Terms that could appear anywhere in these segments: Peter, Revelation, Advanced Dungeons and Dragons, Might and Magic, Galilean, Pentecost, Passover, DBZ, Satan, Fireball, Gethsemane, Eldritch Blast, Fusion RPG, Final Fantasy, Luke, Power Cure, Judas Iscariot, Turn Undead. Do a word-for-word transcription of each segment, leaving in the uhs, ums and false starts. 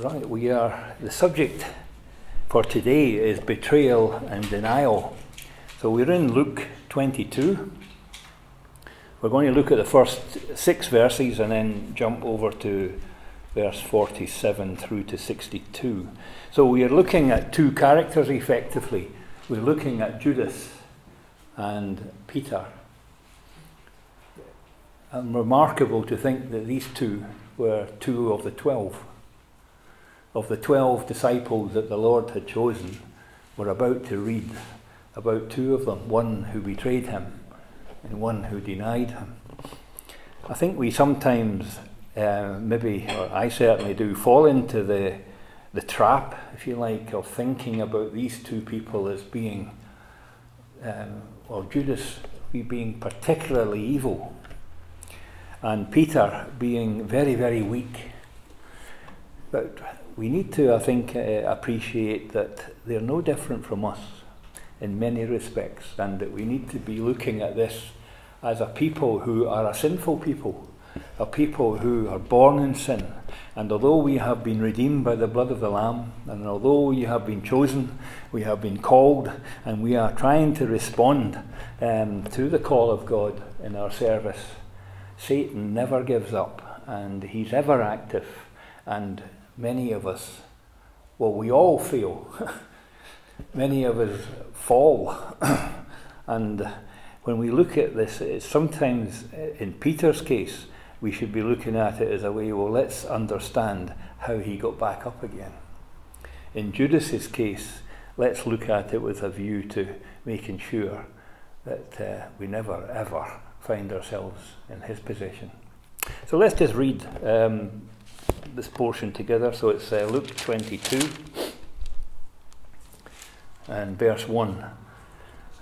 Right, we are, the subject for today is betrayal and denial. So we're in Luke twenty-two. We're going to look at the first six verses and then jump over to verse forty-seven through to sixty-two. So we are looking at two characters effectively. We're looking at Judas and Peter. And remarkable to think that these two were two of the twelve. Of the twelve disciples that the Lord had chosen, we're about to read about two of them, one who betrayed him and one who denied him. I think we sometimes, uh, maybe, or I certainly do, fall into the the trap, if you like, of thinking about these two people as being, um, or Judas being particularly evil and Peter being very, very weak. But we need to, I think, uh, appreciate that they're no different from us in many respects, and that we need to be looking at this as a people who are a sinful people, a people who are born in sin. And although we have been redeemed by the blood of the Lamb, and although we have been chosen, we have been called, and we are trying to respond um, to the call of God in our service, Satan never gives up, and he's ever active. And many of us, well, we all fail. Many of us fall. And when we look at this, it's sometimes, in Peter's case, we should be looking at it as a way, well, let's understand how he got back up again. In Judas's case, let's look at it with a view to making sure that uh, we never, ever find ourselves in his position. So let's just read um, this portion together. So it's uh, Luke twenty-two and verse one.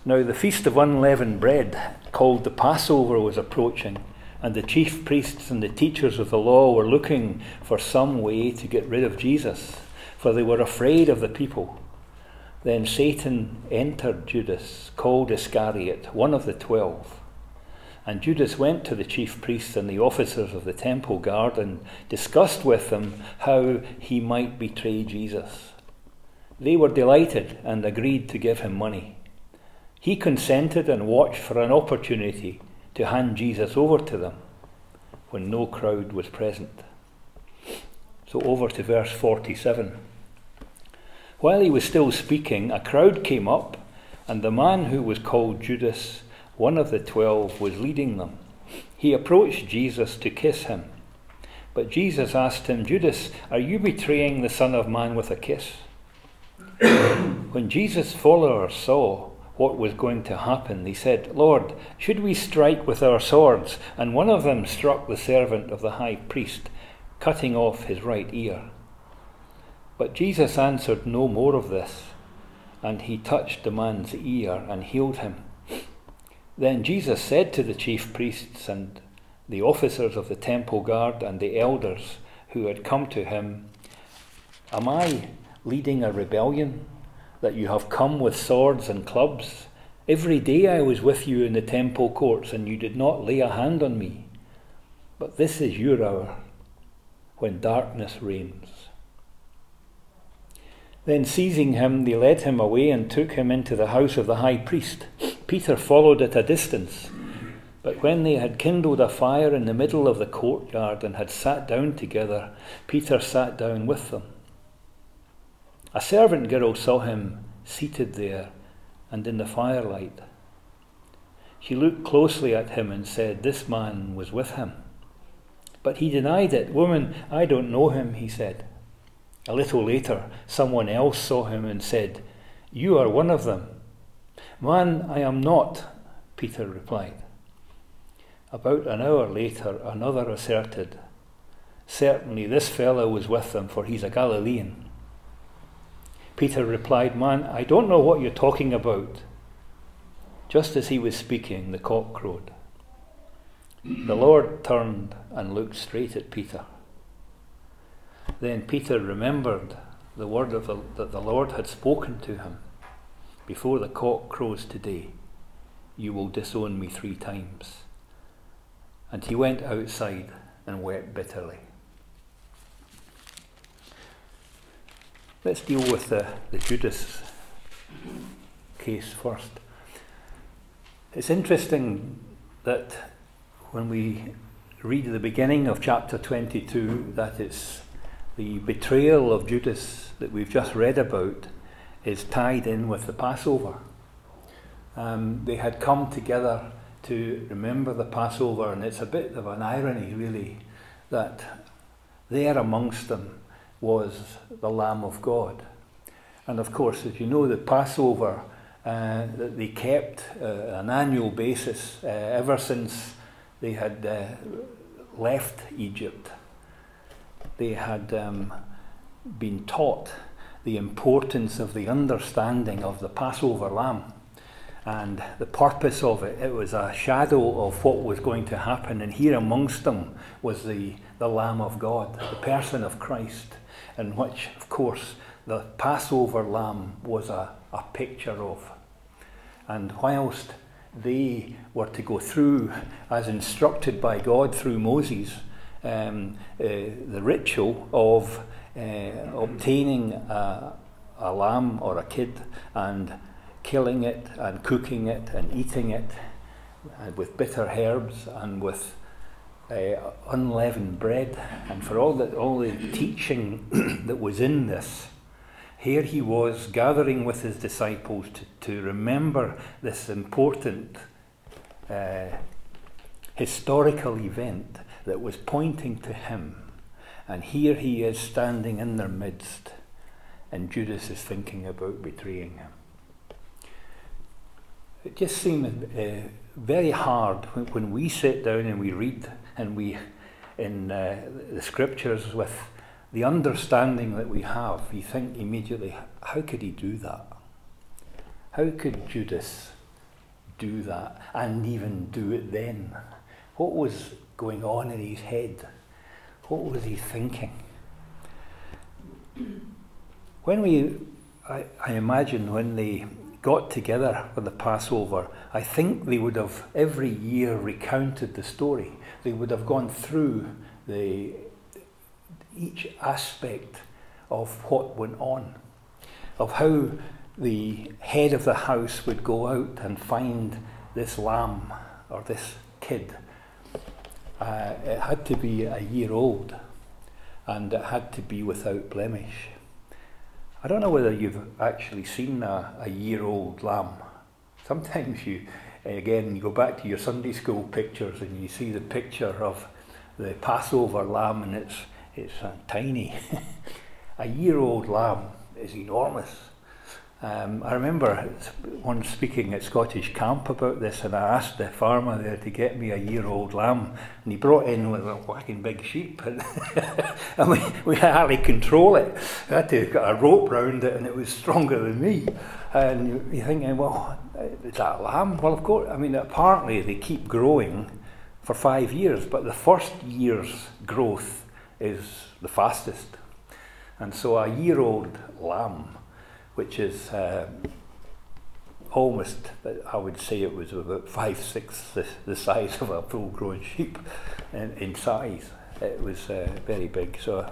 Now the feast of unleavened bread, called the Passover, was approaching, and the chief priests and the teachers of the law were looking for some way to get rid of Jesus, for they were afraid of the people. Then Satan entered Judas, called Iscariot, one of the twelve. And Judas went to the chief priests and the officers of the temple guard and discussed with them how he might betray Jesus. They were delighted and agreed to give him money. He consented and watched for an opportunity to hand Jesus over to them when no crowd was present. So over to verse forty-seven. While he was still speaking, a crowd came up, and the man who was called Judas, one of the twelve, was leading them. He approached Jesus to kiss him. But Jesus asked him, "Judas, are you betraying the Son of Man with a kiss?" When Jesus' followers saw what was going to happen, they said, "Lord, should we strike with our swords?" And one of them struck the servant of the high priest, cutting off his right ear. But Jesus answered no more of this, and he touched the man's ear and healed him. Then Jesus said to the chief priests and the officers of the temple guard and the elders who had come to him, "Am I leading a rebellion that you have come with swords and clubs? Every day I was with you in the temple courts, and you did not lay a hand on me. But this is your hour, when darkness reigns." Then seizing him, they led him away and took him into the house of the high priest. Peter followed at a distance, but when they had kindled a fire in the middle of the courtyard and had sat down together, Peter sat down with them. A servant girl saw him seated there and in the firelight. She looked closely at him and said, "This man was with him." But he denied it. "Woman, I don't know him," he said. A little later, someone else saw him and said, "You are one of them." "Man, I am not," Peter replied. About an hour later, another asserted, "Certainly this fellow was with them, for he's a Galilean." Peter replied, "Man, I don't know what you're talking about." Just as he was speaking, the cock crowed. The Lord turned and looked straight at Peter. Then Peter remembered the word of the, that the Lord had spoken to him. "Before the cock crows today, you will disown me three times." And he went outside and wept bitterly. Let's deal with the, the Judas case first. It's interesting that when we read the beginning of chapter twenty-two, that it's the betrayal of Judas that we've just read about is tied in with the Passover. Um, they had come together to remember the Passover, and it's a bit of an irony, really, that there amongst them was the Lamb of God. And of course, as you know, the Passover uh, that they kept uh, an annual basis uh, ever since they had uh, left Egypt. They had um, been taught the importance of the understanding of the Passover lamb and the purpose of it. It was a shadow of what was going to happen, and here amongst them was the, the Lamb of God, the person of Christ, in which, of course, the Passover lamb was a, a picture of. And whilst they were to go through, as instructed by God through Moses, um, uh, the ritual of uh, obtaining a, a lamb or a kid and killing it and cooking it and eating it uh, with bitter herbs and with uh, unleavened bread, and for all the, all the teaching that was in this, here he was gathering with his disciples to, to remember this important uh, historical event that was pointing to him. And here he is standing in their midst, and Judas is thinking about betraying him. It just seems uh, very hard when, when we sit down and we read and we in uh, the scriptures with the understanding that we have, you think immediately, how could he do that? How could Judas do that, and even do it then? What was going on in his head? What was he thinking? When we, I, I imagine when they got together for the Passover, I think they would have every year recounted the story. They would have gone through the each aspect of what went on, of how the head of the house would go out and find this lamb or this kid. Uh, it had to be a year old, and it had to be without blemish. I don't know whether you've actually seen a, a year old lamb. Sometimes you, again, you go back to your Sunday school pictures and you see the picture of the Passover lamb, and it's It's uh, tiny. A year-old lamb is enormous. Um, I remember one speaking at Scottish camp about this, and I asked the farmer there to get me a year-old lamb, and he brought in with a whacking big sheep, and, and we, we had hardly control it. I had to get a rope round it, and it was stronger than me. And you're thinking, well, is that a lamb? Well, of course. I mean, apparently they keep growing for five years, but the first year's growth is the fastest, and so a year-old lamb, which is uh, almost, I would say it was about five-sixths the, the size of a full-grown sheep in, in size. It was uh, very big, so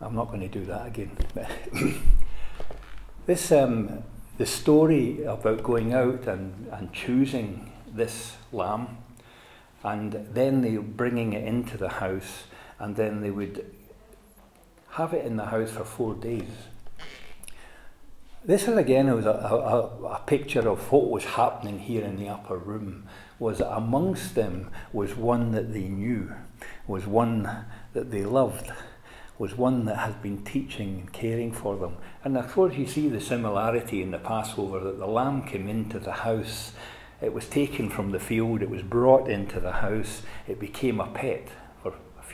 I'm not going to do that again. This um, the story about going out and, and choosing this lamb, and then they bringing it into the house. And then they would have it in the house for four days. This is again was a, a, a picture of what was happening here in the upper room. Was that amongst them was one that they knew, was one that they loved, was one that had been teaching and caring for them. And of course you see the similarity in the Passover, that the lamb came into the house. It was taken from the field, it was brought into the house, it became a pet.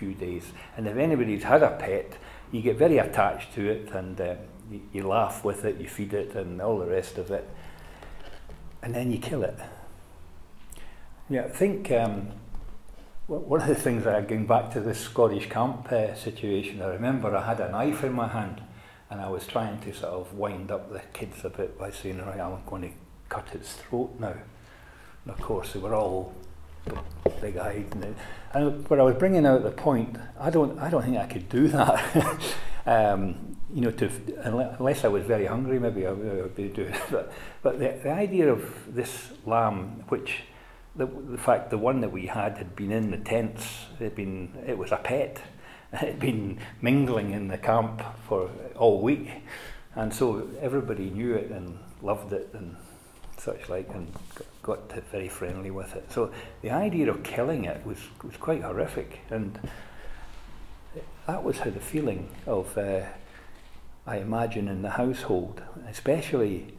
Few days, and if anybody's had a pet, you get very attached to it, and uh, you, you laugh with it, you feed it, and all the rest of it, and then you kill it. Yeah, I think um, one of the things that I going back to this Scottish camp uh, situation, I remember I had a knife in my hand, and I was trying to sort of wind up the kids a bit by saying, "Right, I'm going to cut its throat now," and of course they were all big eyed. And but I was bringing out the point, I don't I don't think I could do that. Um, you know, to, unless I was very hungry, maybe I would be doing it. But, but the, the idea of this lamb, which the, the fact the one that we had had been in the tents, had been it was a pet, it had been mingling in the camp for all week, and so everybody knew it and loved it and such like, and got very friendly with it. So the idea of killing it was was quite horrific, and that was how the feeling of, uh, I imagine, in the household, especially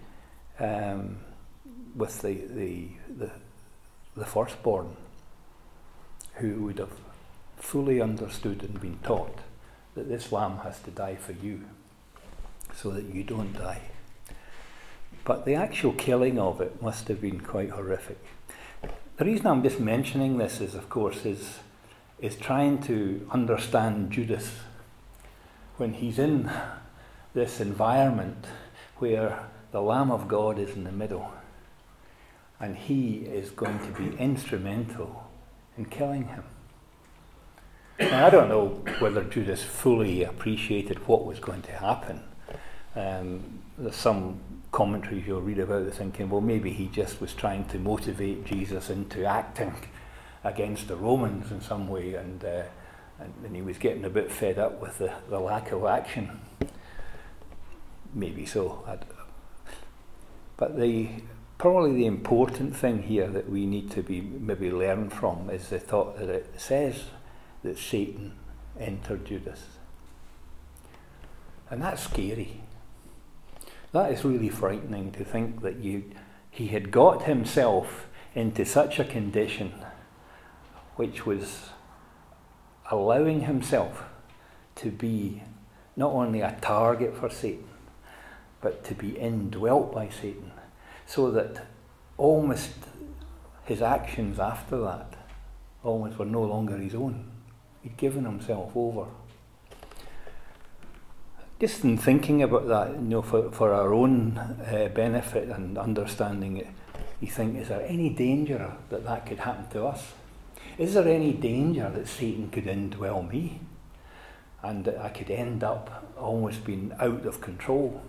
um, with the, the the the firstborn, who would have fully understood and been taught that this lamb has to die for you, so that you don't die. But the actual killing of it must have been quite horrific. The reason I'm just mentioning this is, of course, is is trying to understand Judas when he's in this environment where the Lamb of God is in the middle, and he is going to be instrumental in killing him. Now, I don't know whether Judas fully appreciated what was going to happen. Um, there's some commentaries you'll read about it thinking, well, maybe he just was trying to motivate Jesus into acting against the Romans in some way, and uh, and, and he was getting a bit fed up with the, the lack of action. Maybe so. I don't know. But the probably the important thing here that we need to be maybe learn from is the thought that it says that Satan entered Judas. And that's scary. That is really frightening to think that you, he had got himself into such a condition which was allowing himself to be not only a target for Satan, but to be indwelt by Satan, so that almost his actions after that almost were no longer his own. He'd given himself over. Just in thinking about that, you know, for, for our own uh, benefit and understanding it, you think, is there any danger that that could happen to us? Is there any danger that Satan could indwell me and that I could end up almost being out of control?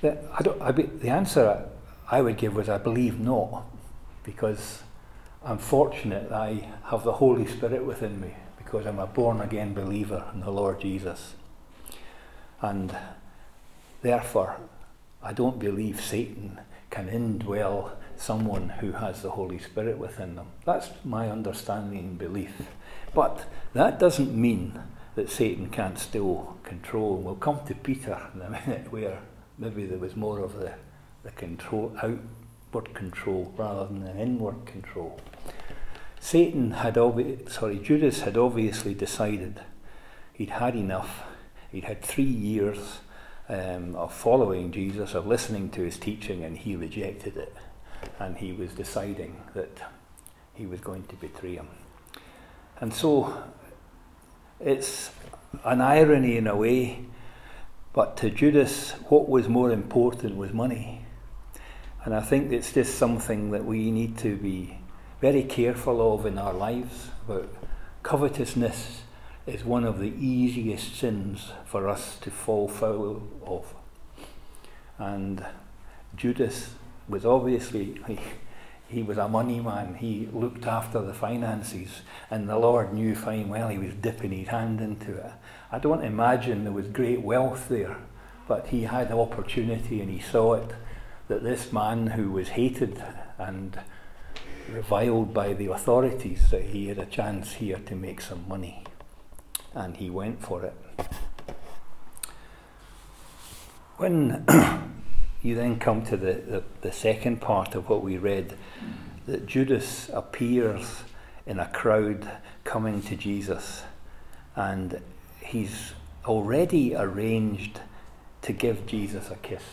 The, I don't, I be, the answer I would give was, I believe not, because I'm fortunate that I have the Holy Spirit within me, because I'm a born-again believer in the Lord Jesus. And therefore, I don't believe Satan can indwell someone who has the Holy Spirit within them. That's my understanding and belief. But that doesn't mean that Satan can't still control. We'll come to Peter in a minute, where maybe there was more of the, the control, outward control rather than an inward control. Satan had obvi- sorry, Judas had obviously decided he'd had enough. He'd had three years um, of following Jesus, of listening to his teaching, and he rejected it. And he was deciding that he was going to betray him. And so it's an irony in a way, but to Judas, what was more important was money. And I think it's just something that we need to be very careful of in our lives. But covetousness is one of the easiest sins for us to fall foul of. And Judas was obviously, he, he was a money man. He looked after the finances, and the Lord knew fine well he was dipping his hand into it. I don't imagine there was great wealth there, but he had the opportunity, and he saw it, that this man who was hated and reviled by the authorities, that he had a chance here to make some money, and he went for it. When you then come to the, the, the second part of what we read, that Judas appears in a crowd coming to Jesus, and he's already arranged to give Jesus a kiss.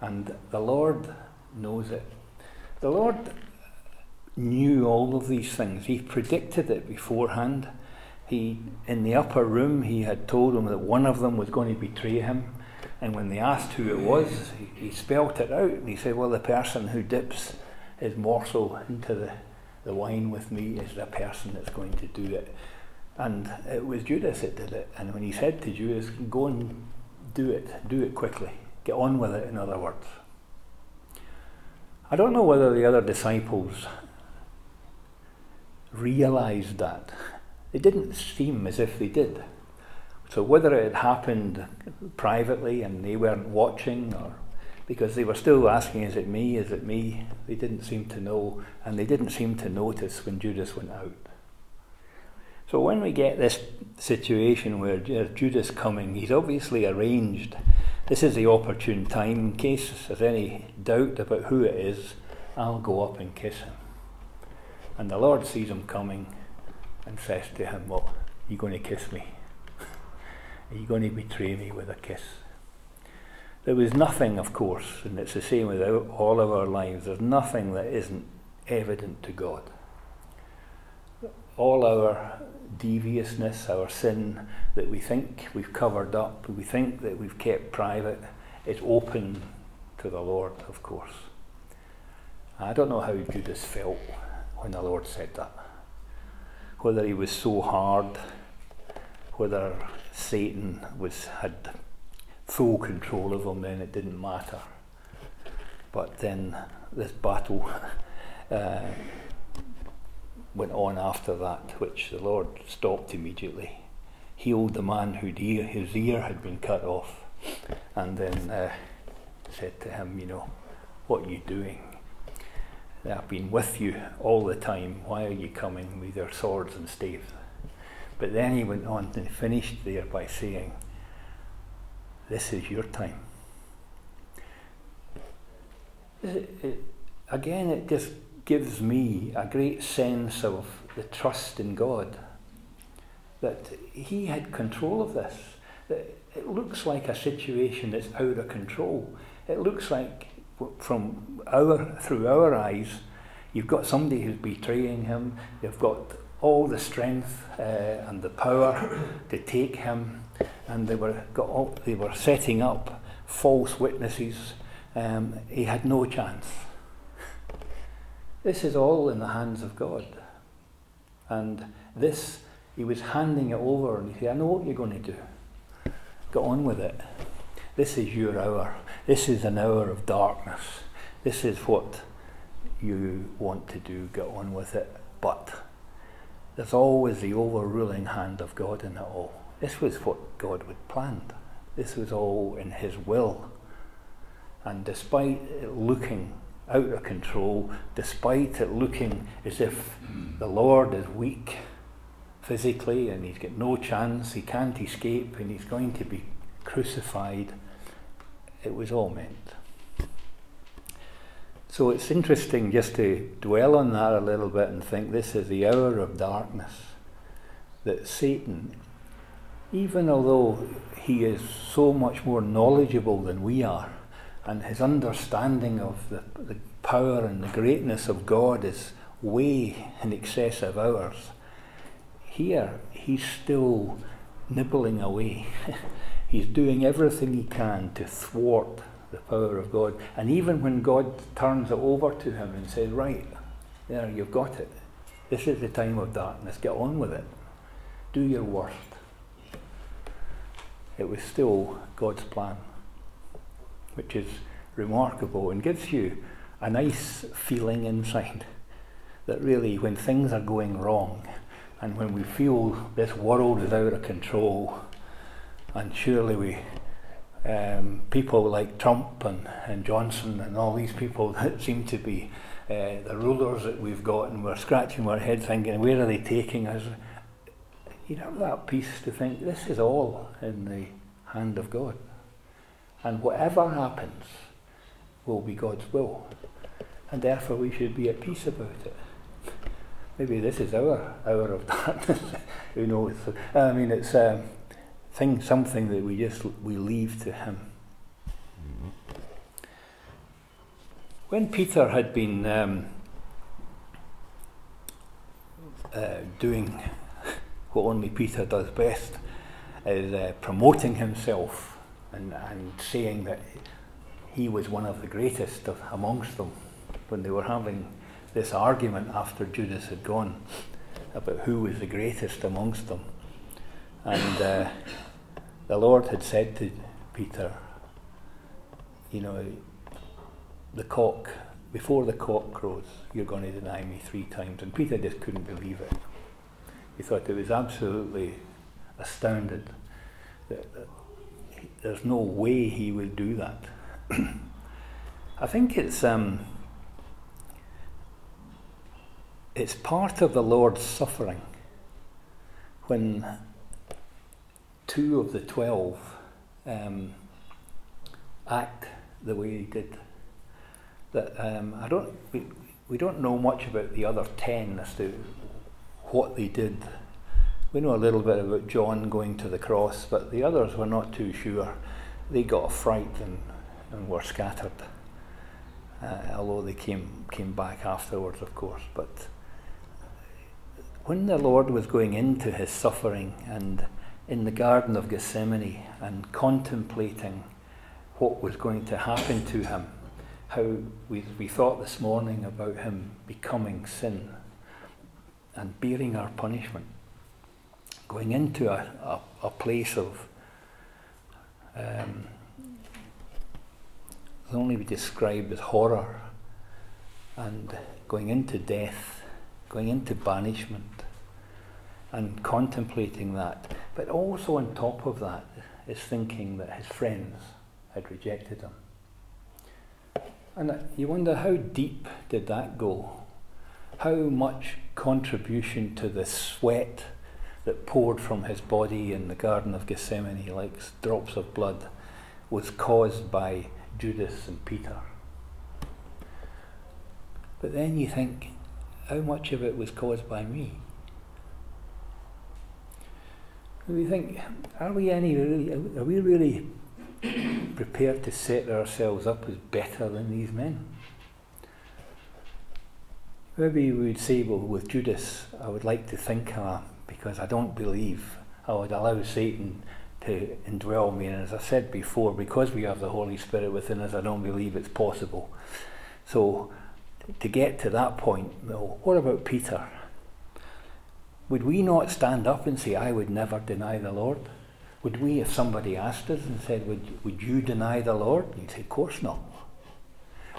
And the Lord knows it. The Lord knew all of these things. He predicted it beforehand. He, in the upper room, he had told them that one of them was going to betray him. And when they asked who it was, he, he spelt it out, and he said, well, the person who dips his morsel into the, the wine with me is the person that's going to do it. And it was Judas that did it. And when he said to Judas, go and do it, do it quickly, get on with it, in other words. I don't know whether the other disciples realised that. It didn't seem as if they did. So whether it had happened privately and they weren't watching, or because they were still asking, is it me, is it me? They didn't seem to know, and they didn't seem to notice when Judas went out. So when we get this situation where Judas coming, he's obviously arranged, this is the opportune time, in case there's any doubt about who it is, I'll go up and kiss him. And the Lord sees him coming and says to him, well, are you going to kiss me? Are you going to betray me with a kiss? There was nothing, of course, and it's the same with all of our lives, there's nothing that isn't evident to God. All our deviousness, our sin that we think we've covered up, we think that we've kept private, it's open to the Lord, of course. I don't know how Judas felt when the Lord said that. Whether he was so hard, whether Satan was had full control of him, then it didn't matter. But then this battle uh, went on after that, which the Lord stopped immediately, healed the man whose ear, whose ear had been cut off, and then uh, said to him, you know, what are you doing? I've been with you all the time, why are you coming with your swords and staves? But then he went on and finished there by saying, this is your time. It, it, again, it just gives me a great sense of the trust in God, that he had control of this. It, it looks like a situation that's out of control. It looks like from our through our eyes, you've got somebody who's betraying him, they've got all the strength uh, and the power to take him, and they were got all, they were setting up false witnesses. Um, he had no chance. This is all in the hands of God, and this he was handing it over, and he said, "I know what you're going to do. Get on with it. This is your hour. This is an hour of darkness. This is what you want to do. Get on with it." But there's always the overruling hand of God in it all. This was what God had planned. This was all in his will. And despite it looking out of control, despite it looking as if the Lord is weak physically and he's got no chance, he can't escape and he's going to be crucified, it was all meant. So it's interesting just to dwell on that a little bit and think this is the hour of darkness, that Satan, even although he is so much more knowledgeable than we are, and his understanding of the, the power and the greatness of God is way in excess of ours, here he's still nibbling away. He's doing everything he can to thwart the power of God. And even when God turns it over to him and says, right, there, you've got it. This is the time of darkness. Get on with it. Do your worst. It was still God's plan, which is remarkable and gives you a nice feeling inside that really when things are going wrong and when we feel this world is out of control, and surely we, um, people like Trump and, and Johnson and all these people that seem to be uh, the rulers that we've got, and we're scratching our head thinking, where are they taking us? You know, that piece to think, this is all in the hand of God. And whatever happens will be God's will. And therefore we should be at peace about it. Maybe this is our hour of darkness. Who knows? I mean, it's... Um, Thing, something that we just we leave to him. Mm-hmm. When Peter had been um, uh, doing what only Peter does best, is uh, promoting himself and, and saying that he was one of the greatest of, amongst them, when they were having this argument after Judas had gone, about who was the greatest amongst them. And uh, the Lord had said to Peter, you know, the cock, before the cock crows, you're going to deny me three times. And Peter just couldn't believe it. He thought it was absolutely astounded that, that he, there's no way he would do that. I think it's um, it's part of the Lord's suffering when two of the twelve um, act the way he did. That um, I don't we, we don't know much about the other ten as to what they did. We know a little bit about John going to the cross, but the others were not too sure. They got a fright and, and were scattered. Uh, although they came came back afterwards, of course. But when the Lord was going into his suffering and in the Garden of Gethsemane and contemplating what was going to happen to him, how we, we thought this morning about him becoming sin and bearing our punishment, going into a, a, a place of um, can only be described as horror, and going into death, going into banishment, and contemplating that. But also on top of that is thinking that his friends had rejected him. And you wonder, how deep did that go? How much contribution to the sweat that poured from his body in the Garden of Gethsemane like drops of blood was caused by Judas and Peter? But then you think, how much of it was caused by me? And we think, are we any really, are we really prepared to set ourselves up as better than these men? Maybe we would say, well, with Judas, I would like to think I am, because I don't believe I would allow Satan to indwell me, and as I said before, because we have the Holy Spirit within us, I don't believe it's possible. So to get to that point, no. What about Peter? Would we not stand up and say, I would never deny the Lord? Would we, if somebody asked us and said, would, would you deny the Lord? He'd say, of course not.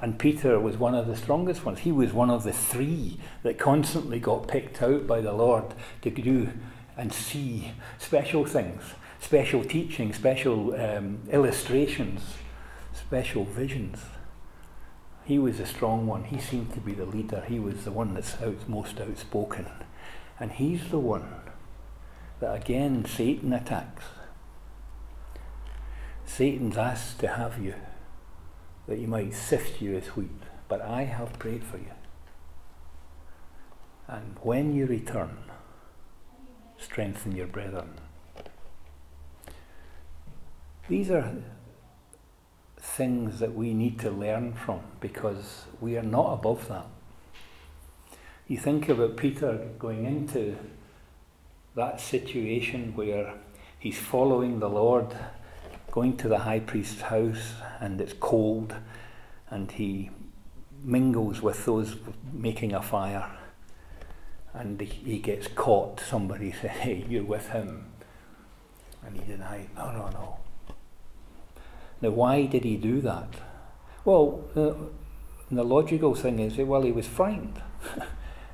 And Peter was one of the strongest ones. He was one of the three that constantly got picked out by the Lord to do and see special things. Special teaching, special um, illustrations, special visions. He was a strong one. He seemed to be the leader. He was the one that's out, most outspoken. And he's the one that again Satan attacks. Satan's asked to have you, that you might sift you as wheat, but I have prayed for you. And when you return, strengthen your brethren. These are things that we need to learn from, because we are not above that. You think about Peter going into that situation where he's following the Lord, going to the high priest's house, and it's cold, and he mingles with those making a fire, and he gets caught. Somebody says, hey, you're with him. And he denied, no, no, no. Now, why did he do that? Well, uh, the logical thing is, well, he was frightened.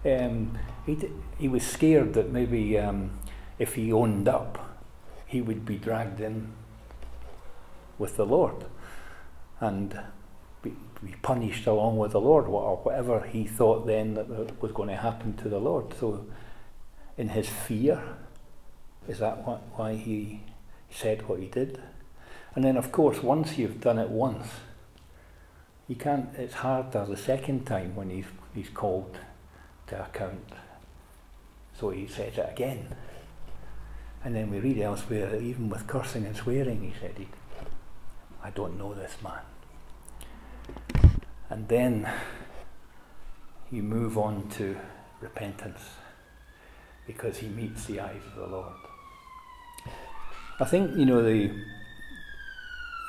um, he d- he was scared that maybe um, if he owned up, he would be dragged in with the Lord and be, be punished along with the Lord, or whatever he thought then that was going to happen to the Lord. So, in his fear, is that wh- why he said what he did? And then, of course, once you've done it once, you can't. It's harder the second time when he's he's called to account. So he says it again. And then we read elsewhere that even with cursing and swearing, he said, "I don't know this man." And then you move on to repentance, because he meets the eyes of the Lord. I think you know the.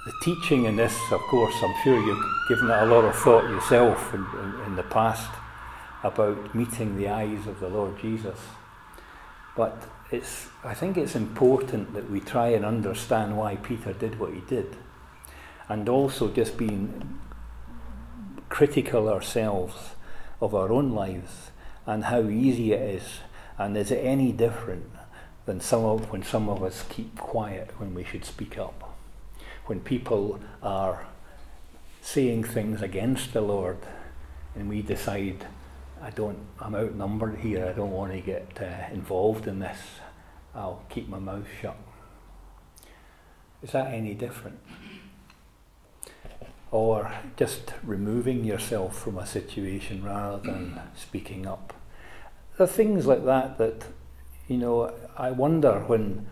The teaching in this, of course, I'm sure you've given it a lot of thought yourself in, in, in the past about meeting the eyes of the Lord Jesus But it's, I think it's important that we try and understand why Peter did what he did. And also just being critical ourselves of our own lives and how easy it is. And is it any different than some of, when some of us keep quiet when we should speak up? When people are saying things against the Lord and we decide, I don't, I'm outnumbered here, I don't want to get uh, involved in this, I'll keep my mouth shut. Is that any different? Or just removing yourself from a situation rather than speaking up. There are things like that that, you know, I wonder when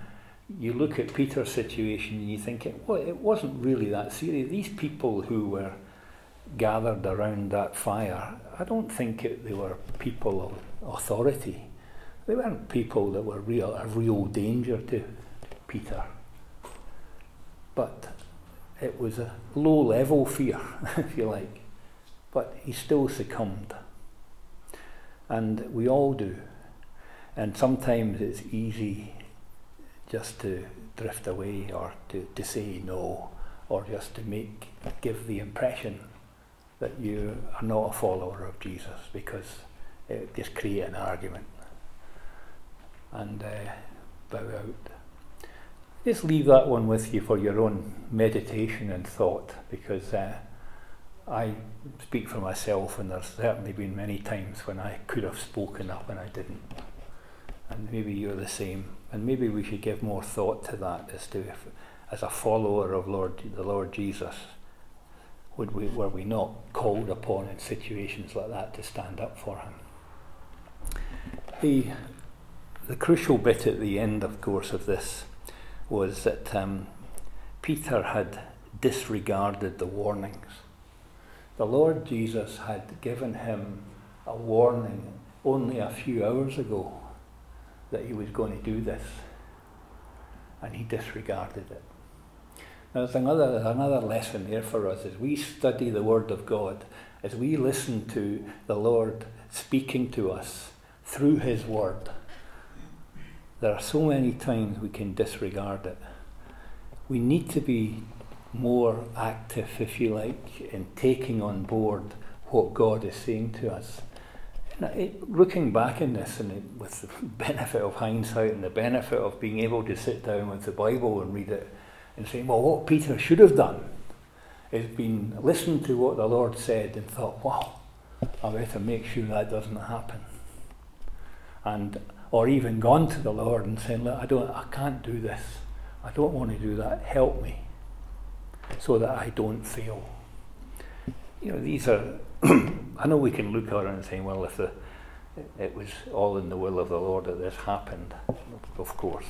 you look at Peter's situation and you think, it, well, it wasn't really that serious. These people who were gathered around that fire, I don't think it, they were people of authority. They weren't people that were real, a real danger to Peter. But it was a low-level fear, if you like. But he still succumbed. And we all do. And sometimes it's easy just to drift away or to, to say no, or just to make give the impression that you are not a follower of Jesus, because it just creates an argument and uh, bow out. Just leave that one with you for your own meditation and thought, because uh, I speak for myself, and there's certainly been many times when I could have spoken up and I didn't. And maybe you're the same, and maybe we should give more thought to that as to if, as a follower of Lord the Lord Jesus, would we were we not called upon in situations like that to stand up for him? The the crucial bit at the end, of course, of this was that um, Peter had disregarded the warnings. The Lord Jesus had given him a warning only a few hours ago that he was going to do this, and he disregarded it. Now, there's another, another lesson here for us. As we study the Word of God, as we listen to the Lord speaking to us through his Word, there are so many times we can disregard it. We need to be more active, if you like, in taking on board what God is saying to us. Now, it, looking back in this, and it, with the benefit of hindsight and the benefit of being able to sit down with the Bible and read it and say, well, what Peter should have done is been listened to what the Lord said and thought, wow, I better make sure that doesn't happen. And or even gone to the Lord and saying, look, I don't, I can't do this. I don't want to do that. Help me so that I don't fail. You know, these are, I know we can look around and say, well, if the, it was all in the will of the Lord that this happened, of course.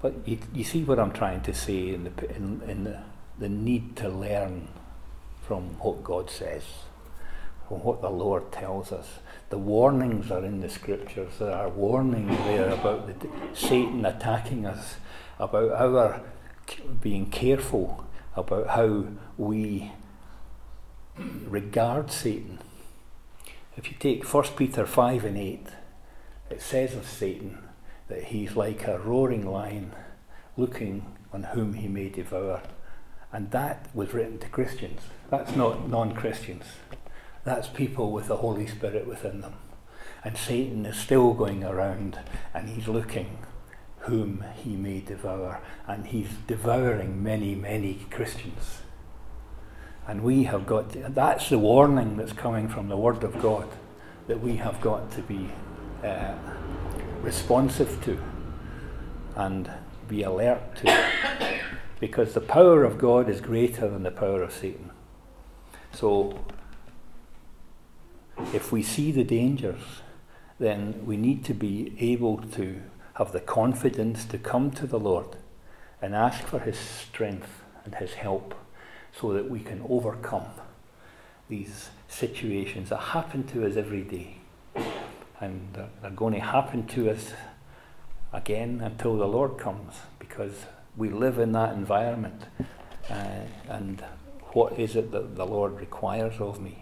But you, you see what I'm trying to say in the, in, in the, the need to learn from what God says, from what the Lord tells us. The warnings are in the scriptures. There are warnings there about the, Satan attacking us, about our being careful, about how we regard Satan. If you take First Peter five and eight, it says of Satan that he's like a roaring lion looking on whom he may devour. And that was written to Christians. That's not non-Christians. That's people with the Holy Spirit within them. And Satan is still going around and he's looking whom he may devour. And he's devouring many, many Christians. And we have got, to, that's the warning that's coming from the Word of God, that we have got to be uh, responsive to and be alert to. Because the power of God is greater than the power of Satan. So, if we see the dangers, then we need to be able to have the confidence to come to the Lord and ask for his strength and his help so that we can overcome these situations that happen to us every day. And they're going to happen to us again until the Lord comes, because we live in that environment. Uh, and what is it that the Lord requires of me?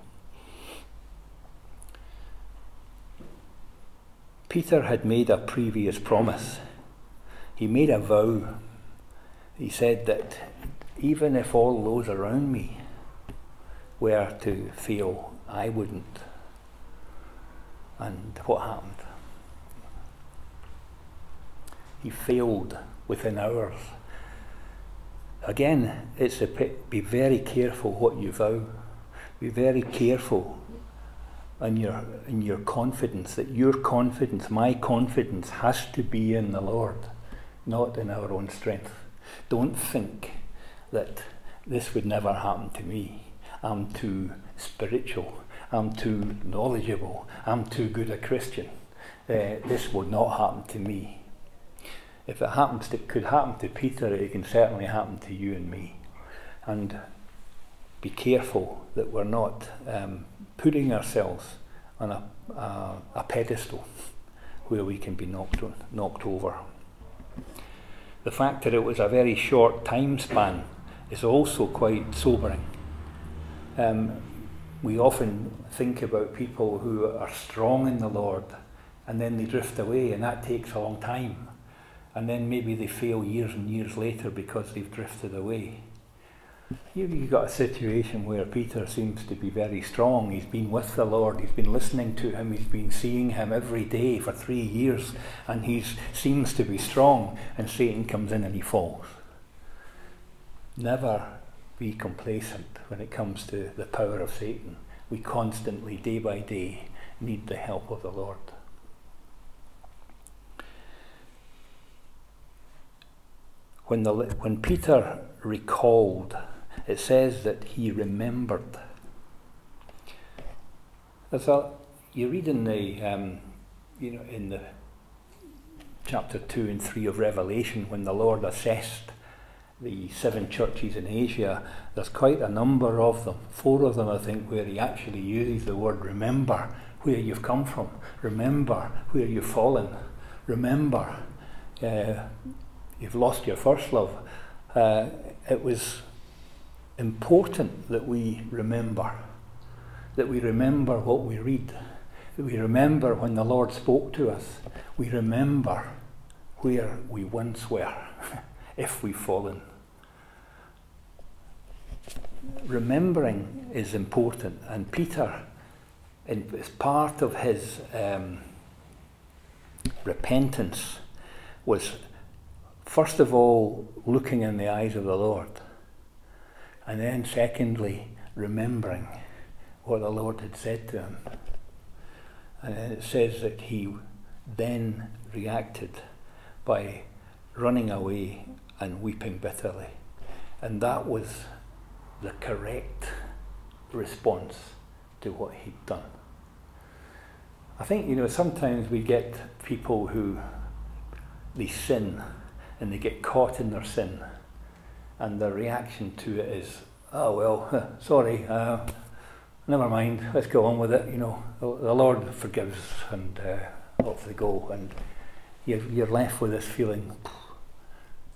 Peter had made a previous promise. He made a vow. He said that even if all those around me were to fail, I wouldn't. And what happened? He failed within hours. Again, it's a be very careful what you vow. Be very careful in your in your confidence, that your confidence, my confidence, has to be in the Lord, not in our own strength. Don't think that this would never happen to me. I'm too spiritual. I'm too knowledgeable. I'm too good a Christian. Uh, this will not happen to me. If it happens, to, could happen to Peter, it can certainly happen to you and me. And be careful that we're not um, putting ourselves on a, a, a pedestal where we can be knocked on, knocked over. The fact that it was a very short time span is also quite sobering. Um, we often think about people who are strong in the Lord, and then they drift away, and that takes a long time. And then maybe they fail years and years later because they've drifted away. Here you've got a situation where Peter seems to be very strong. He's been with the Lord, he's been listening to him, he's been seeing him every day for three years, and he seems to be strong, and Satan comes in and he falls. Never be complacent when it comes to the power of Satan. We constantly, day by day, need the help of the Lord. When, the, when Peter recalled, it says that he remembered. There's a, you read in the, um, you know, in the chapter two and three of Revelation, when the Lord assessed the seven churches in Asia, there's quite a number of them. Four of them, I think, where he actually uses the word remember where you've come from, remember where you've fallen, remember. Uh, You've lost your first love. Uh, it was important that we remember, that we remember what we read, that we remember when the Lord spoke to us. We remember where we once were, if we've fallen. Remembering is important, and Peter, as part of his um, repentance, was first of all, looking in the eyes of the Lord, and then secondly, remembering what the Lord had said to him. And then it says that he then reacted by running away and weeping bitterly. And that was the correct response to what he'd done. I think, you know, sometimes we get people who, they sin, and they get caught in their sin, and their reaction to it is, oh well, sorry, uh, never mind, let's go on with it, you know, the Lord forgives, and uh, off they go, and you're, you're left with this feeling,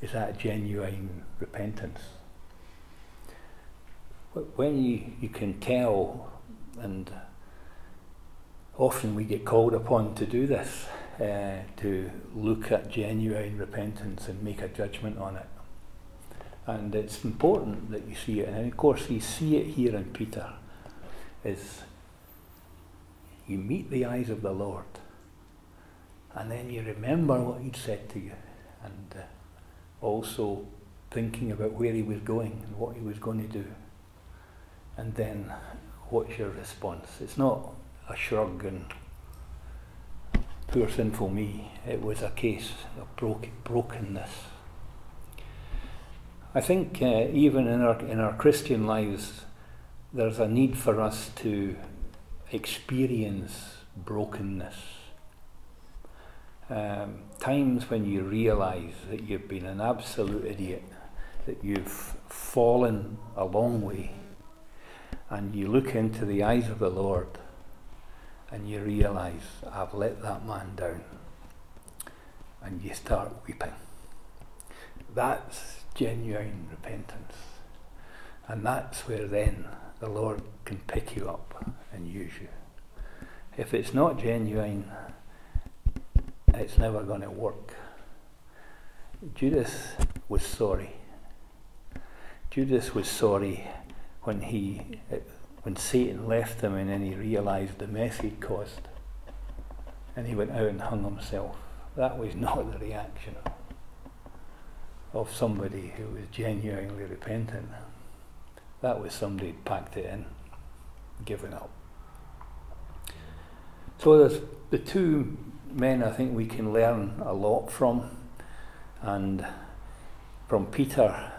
is that genuine repentance? When you, you can tell, and often we get called upon to do this, Uh, to look at genuine repentance and make a judgment on it. And it's important that you see it. And of course you see it here in Peter, is you meet the eyes of the Lord, and then you remember what he'd said to you, and uh, also thinking about where he was going and what he was going to do. And then what's your response? It's not a shrug and poor sinful me. It was a case of broke, brokenness. I think uh, even in our in our Christian lives, there's a need for us to experience brokenness. Um, times when you realise that you've been an absolute idiot, that you've fallen a long way, and you look into the eyes of the Lord, and you realise, I've let that man down, and you start weeping. That's genuine repentance, and that's where then the Lord can pick you up and use you. If it's not genuine, it's never going to work. Judas was sorry. Judas was sorry when he, when Satan left him, and then he realised the mess he'd caused, and he went out and hung himself. That was not the reaction of somebody who was genuinely repentant. That was somebody who'd packed it in, given up. So there's the two men I think we can learn a lot from. And from Peter,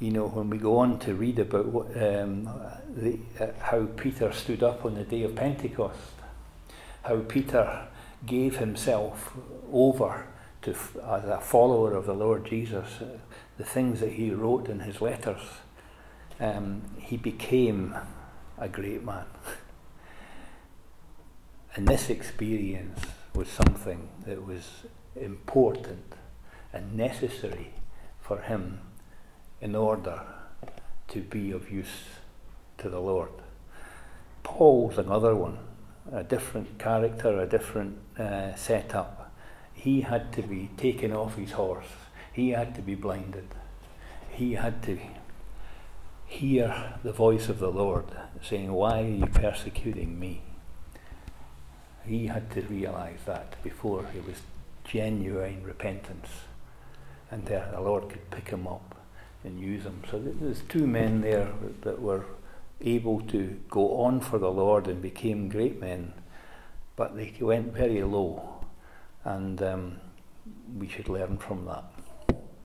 you know, when we go on to read about what, um, the, uh, how Peter stood up on the day of Pentecost, how Peter gave himself over to, as a follower of the Lord Jesus, uh, the things that he wrote in his letters, um, he became a great man. And this experience was something that was important and necessary for him in order to be of use to the Lord. Paul's another one, a different character, a different uh, setup. He had to be taken off his horse. He had to be blinded. He had to hear the voice of the Lord saying, "Why are you persecuting me?" He had to realise that before he was genuine repentance, and there the Lord could pick him up and use him. So there's two men there that were able to go on for the Lord and became great men, but they went very low, and um, we should learn from that.